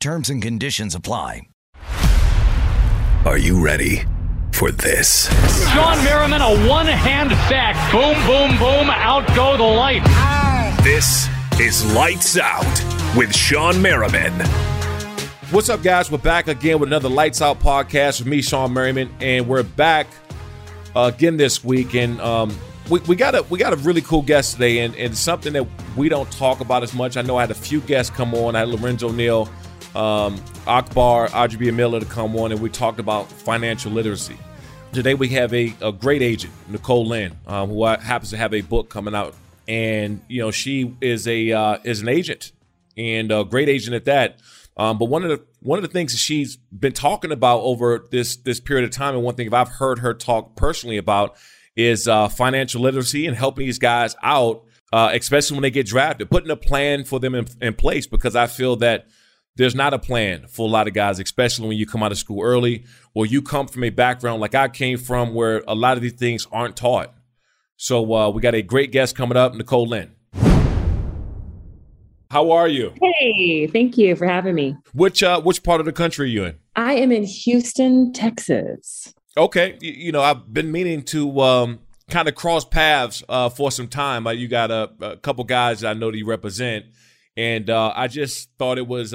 Terms and conditions apply. Are you ready for this? Sean Merriman, a one-hand sack. Boom, boom, boom. Out go the lights. This is Lights Out with Sean Merriman. What's up, guys? We're back again with another Lights Out podcast with me, Sean Merriman, and we're back again this week. And we got a really cool guest today, and something that we don't talk about as much. I know I had a few guests come on. I had Lorenzo Neal, Akbar Audrey B. Miller to come on, and we talked about financial literacy. Today we have a great agent, Nicole Lynn, who happens to have a book coming out, and you know she is an agent and a great agent at that. But one of the things that she's been talking about over this period of time, and one thing I've heard her talk personally about is financial literacy and helping these guys out, especially when they get drafted, putting a plan for them in place, because I feel that there's not a plan for a lot of guys, especially when you come out of school early or you come from a background like I came from, where a lot of these things aren't taught. So we got a great guest coming up, Nicole Lynn. How are you? Hey, thank you for having me. Which part of the country are you in? I am in Houston, Texas. Okay. You know, I've been meaning to kind of cross paths for some time. You got a couple guys that I know that you represent. And I just thought it was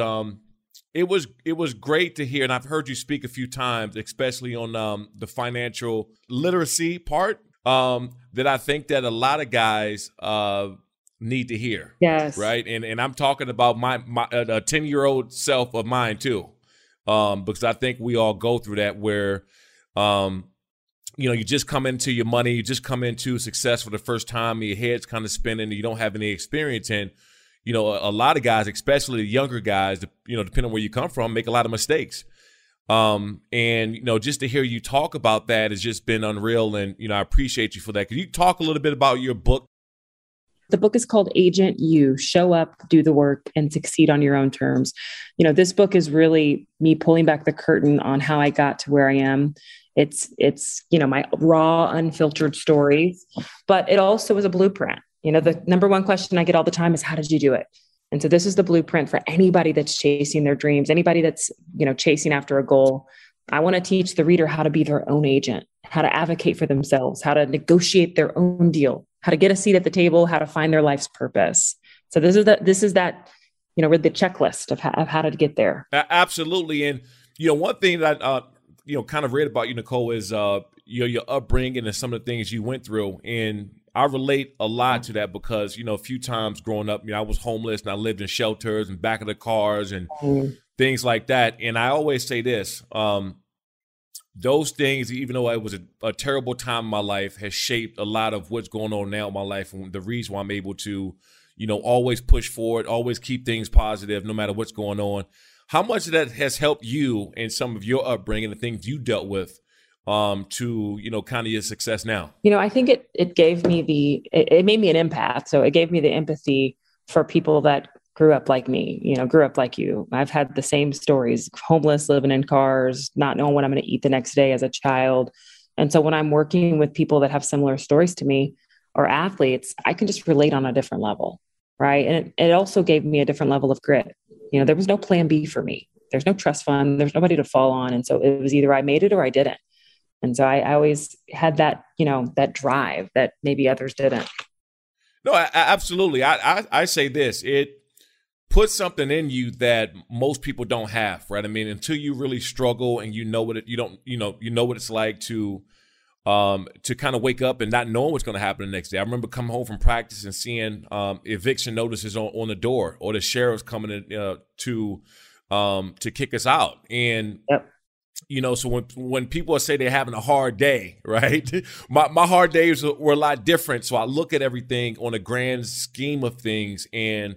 great to hear, and I've heard you speak a few times, especially on the financial literacy part, that I think that a lot of guys need to hear. Yes, right. And I'm talking about my 10-year-old self of mine too, because I think we all go through that, where you know, you just come into your money, you just come into success for the first time, and your head's kind of spinning, and you don't have any experience in. You know, a lot of guys, especially the younger guys, you know, depending on where you come from, make a lot of mistakes. And, you know, just to hear you talk about that has just been unreal. And, you know, I appreciate you for that. Can you talk a little bit about your book? The book is called Agent You: Show Up, Do the Work, and Succeed on Your Own Terms. You know, this book is really me pulling back the curtain on how I got to where I am. It's you know, my raw, unfiltered stories, but it also is a blueprint. You know, the number one question I get all the time is, how did you do it? And so this is the blueprint for anybody that's chasing their dreams, anybody that's, you know, chasing after a goal. I want to teach the reader how to be their own agent, how to advocate for themselves, how to negotiate their own deal, how to get a seat at the table, how to find their life's purpose. So this is that, you know, with the checklist of how to get there. Absolutely. And, you know, one thing that, you know, kind of read about you, Nicole, is, your upbringing and some of the things you went through. And I relate a lot to that, because, you know, a few times growing up, you know, I was homeless and I lived in shelters and back of the cars and things like that. And I always say this, those things, even though it was a terrible time in my life, has shaped a lot of what's going on now in my life. And the reason why I'm able to, you know, always push forward, always keep things positive, no matter what's going on. How much of that has helped you in some of your upbringing, the things you dealt with, to, you know, kind of your success now? You know, I think it gave me it made me an empath. So it gave me the empathy for people that grew up like me, you know, grew up like you. I've had the same stories, homeless, living in cars, not knowing what I'm going to eat the next day as a child. And so when I'm working with people that have similar stories to me, or athletes, I can just relate on a different level. right? And it also gave me a different level of grit. You know, there was no plan B for me. There's no trust fund. There's nobody to fall on. And so it was either I made it or I didn't. And so I always had that, you know, that drive that maybe others didn't. No, absolutely. I say this, it puts something in you that most people don't have, right? I mean, until you really struggle and you know what it, you know what it's like to kind of wake up and not knowing what's going to happen the next day. I remember coming home from practice and seeing eviction notices on the door, or the sheriff's coming in, to kick us out. And yep. You know, so when people say they're having a hard day, right? My hard days were a lot different. So I look at everything on a grand scheme of things, and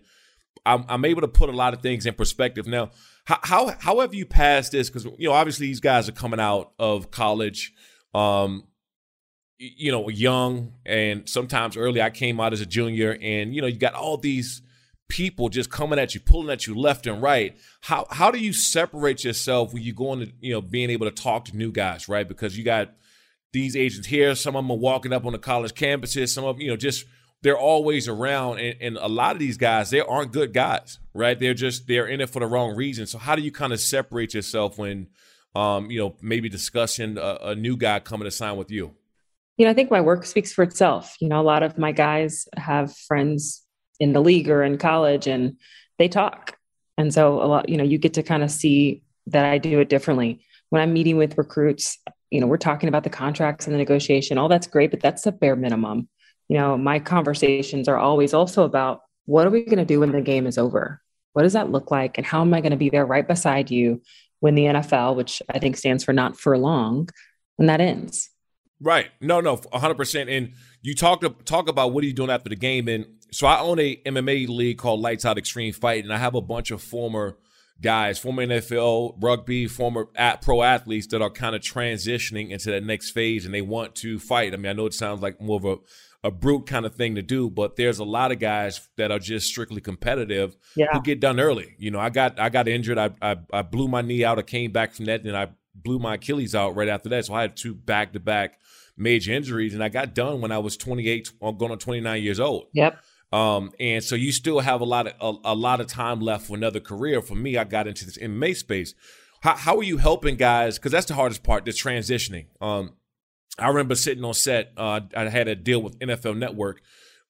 I'm able to put a lot of things in perspective. Now, how have you passed this? Because, you know, obviously these guys are coming out of college, you know, young and sometimes early. I came out as a junior, and, you know, you got all these people just coming at you, pulling at you left and right. How do you separate yourself when you go into, you know, being able to talk to new guys, right? Because you got these agents here. Some of them are walking up on the college campuses. Some of them, you know, just they're always around. And a lot of these guys, they aren't good guys, right? They're in it for the wrong reason. So how do you kind of separate yourself when, you know, maybe discussing a new guy coming to sign with you? You know, I think my work speaks for itself. You know, a lot of my guys have friends in the league or in college, and they talk. And so a lot, you know, you get to kind of see that I do it differently. When I'm meeting with recruits, you know, we're talking about the contracts and the negotiation, all that's great, but that's the bare minimum. You know, my conversations are always also about, what are we going to do when the game is over? What does that look like? And how am I going to be there right beside you when the NFL, which I think stands for not for long, when that ends? Right. No, 100%. And you talk about what are you doing after the game. And so I own a MMA league called Lights Out Extreme Fight, and I have a bunch of former guys, former NFL, rugby, former pro athletes that are kind of transitioning into that next phase, and they want to fight. I mean, I know it sounds like more of a brute kind of thing to do, but there's a lot of guys that are just strictly competitive who get done early. You know, I got injured. I blew my knee out. I came back from that, and I blew my Achilles out right after that. So I had two back-to-back major injuries, and I got done when I was 28, going on 29 years old. Yep. And so you still have a lot of time left for another career. For me, I got into this MMA space. How are you helping guys? Because that's the hardest part, the transitioning. I remember sitting on set. I had a deal with NFL Network,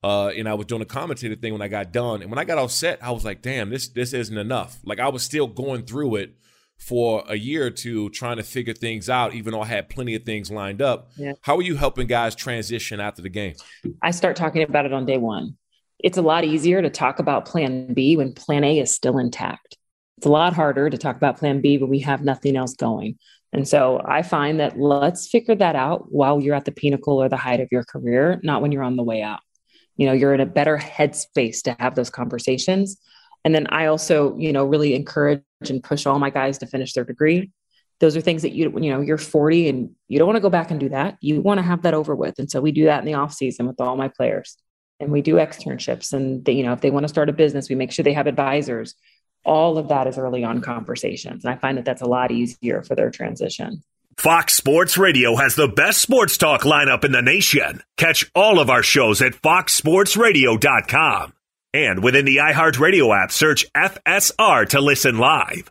and I was doing a commentator thing when I got done. And when I got off set, I was like, damn, this isn't enough. Like, I was still going through it for a year or two, trying to figure things out, even though I had plenty of things lined up. Yeah. How are you helping guys transition after the game? I start talking about it on day one. It's a lot easier to talk about plan B when plan A is still intact. It's a lot harder to talk about plan B when we have nothing else going. And so I find that let's figure that out while you're at the pinnacle or the height of your career, not when you're on the way out. You know, you're in a better headspace to have those conversations. And then I also, you know, really encourage and push all my guys to finish their degree. Those are things that you know, you're 40 and you don't want to go back and do that. You want to have that over with. And so we do that in the off season with all my players. And we do externships, and they, you know, if they want to start a business, we make sure they have advisors. All of that is early on conversations. And I find that that's a lot easier for their transition. Fox Sports Radio has the best sports talk lineup in the nation. Catch all of our shows at foxsportsradio.com. And within the iHeartRadio app, search FSR to listen live.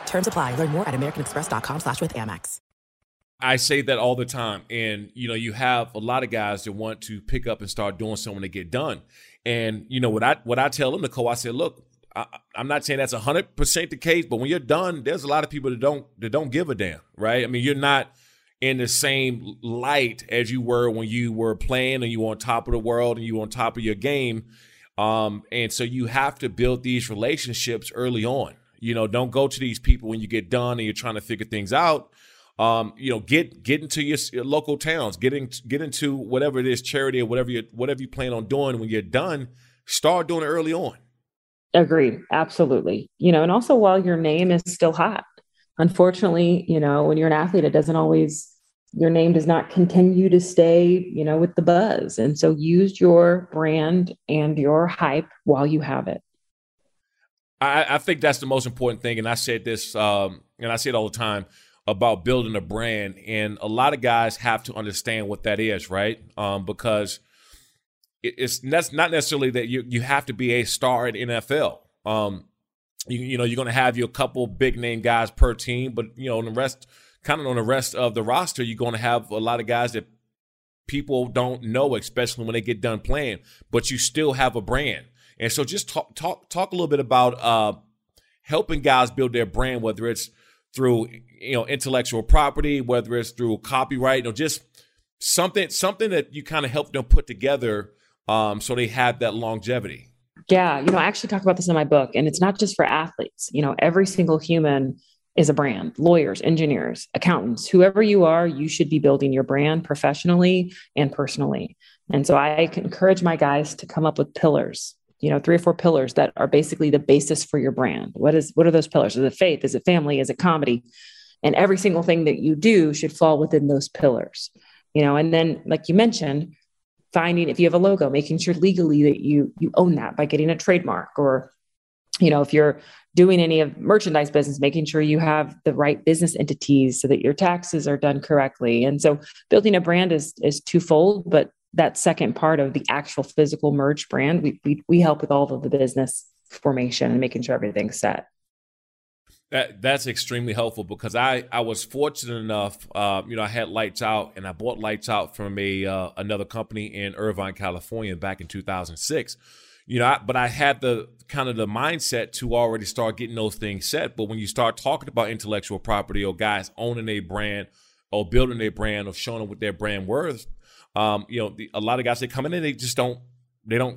Terms apply. Learn more at americanexpress.com/withAmex. I say that all the time. And, you know, you have a lot of guys that want to pick up and start doing something to get done. And, you know, what I tell them, Nicole, I say, look, I'm not saying that's 100% the case, but when you're done, there's a lot of people that don't give a damn, right? I mean, you're not in the same light as you were when you were playing and you were on top of the world and you were on top of your game. And so you have to build these relationships early on. You know, don't go to these people when you get done and you're trying to figure things out. You know, get into your local towns, get into whatever it is, charity or whatever you plan on doing. When you're done, start doing it early on. Agreed. Absolutely. You know, and also while your name is still hot, unfortunately, you know, when you're an athlete, it doesn't always, your name does not continue to stay, you know, with the buzz. And so use your brand and your hype while you have it. I think that's the most important thing. And I said this, and I say it all the time, about building a brand. And a lot of guys have to understand what that is, right? Because that's not necessarily that you have to be a star at NFL. You know, you're going to have your couple big name guys per team, but you know, on the rest of the roster, you're going to have a lot of guys that people don't know, especially when they get done playing, but you still have a brand. And so just talk a little bit about helping guys build their brand, whether it's through, you know, intellectual property, whether it's through copyright, or just something that you kind of help them put together so they have that longevity. Yeah. You know, I actually talk about this in my book, and it's not just for athletes. You know, every single human is a brand. Lawyers, engineers, accountants, whoever you are, you should be building your brand professionally and personally. And so I encourage my guys to come up with pillars, you know, 3 or 4 pillars that are basically the basis for your brand. What are those pillars? Is it faith? Is it family? Is it comedy? And every single thing that you do should fall within those pillars, you know. And then, like you mentioned, finding, if you have a logo, making sure legally that you own that by getting a trademark, or, you know, if you're doing any of merchandise business, making sure you have the right business entities so that your taxes are done correctly. And so building a brand is twofold, but that second part of the actual physical merch brand, we help with all of the business formation and making sure everything's set. That's extremely helpful, because I was fortunate enough, you know, I had Lights Out, and I bought Lights Out from another company in Irvine, California back in 2006, you know, but I had the kind of the mindset to already start getting those things set. But when you start talking about intellectual property, or guys owning a brand, or building a brand, or showing them what their brand worth, you know, a lot of guys that come in and they just don't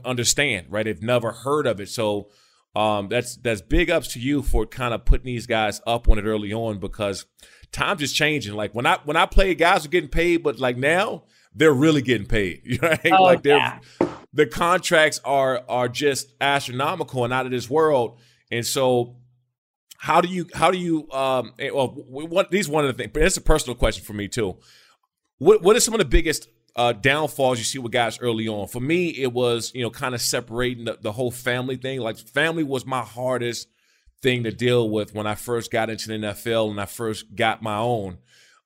understand, right? They've never heard of it. So that's big ups to you for kind of putting these guys up on it early on, because times is changing. Like when I played, guys were getting paid, but like now they're really getting paid. Right? Oh, like the contracts are just astronomical and out of this world. And so how do you these one of the things, but it's a personal question for me too. What are some of the biggest downfalls you see with guys early on? For me, it was, you know, kind of separating the whole family thing. Like family was my hardest thing to deal with when I first got into the NFL and I first got my own.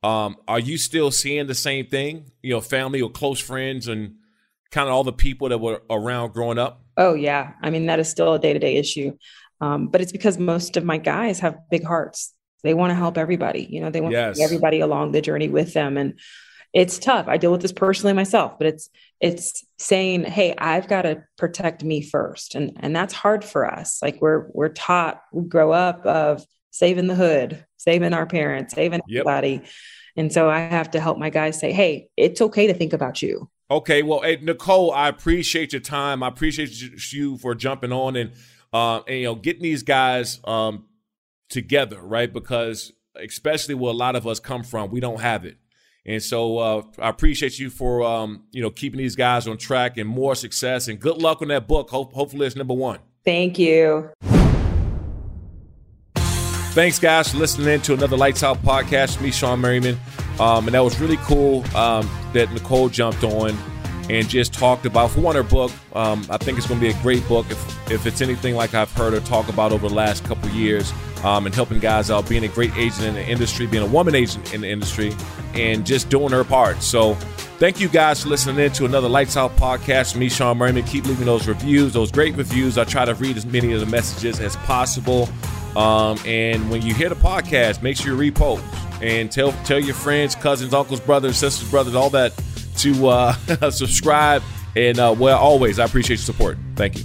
Are you still seeing the same thing? You know, family or close friends and kind of all the people that were around growing up? Oh yeah. I mean, that is still a day-to-day issue. But it's because most of my guys have big hearts. They want to help everybody, you know, they want to see everybody along the journey with them. And it's tough. I deal with this personally myself, but it's saying, hey, I've got to protect me first. And that's hard for us. Like we're taught, we grow up of saving the hood, saving our parents, saving everybody. And so I have to help my guys say, hey, it's okay to think about you. Okay. Well, hey, Nicole, I appreciate your time. I appreciate you for jumping on and you know, getting these guys together, right? Because especially where a lot of us come from, we don't have it. And so I appreciate you for, you know, keeping these guys on track and more success, and good luck on that book. Hopefully it's number one. Thank you. Thanks, guys, for listening in to another Lights Out podcast. Me, Sean Merriman. And that was really cool that Nicole jumped on and just talked about, for one, her book. I think it's going to be a great book if it's anything like I've heard her talk about over the last couple years, and helping guys out, being a great agent in the industry, being a woman agent in the industry, and just doing her part. So thank you guys for listening in to another Lights Out podcast. Me, Sean Merriman. Keep leaving those reviews, those great reviews. I try to read as many of the messages as possible. And when you hear the podcast, make sure you repost and tell your friends, cousins, uncles, brothers, sisters, brothers, all that, to subscribe. And well, always, I appreciate your support. Thank you.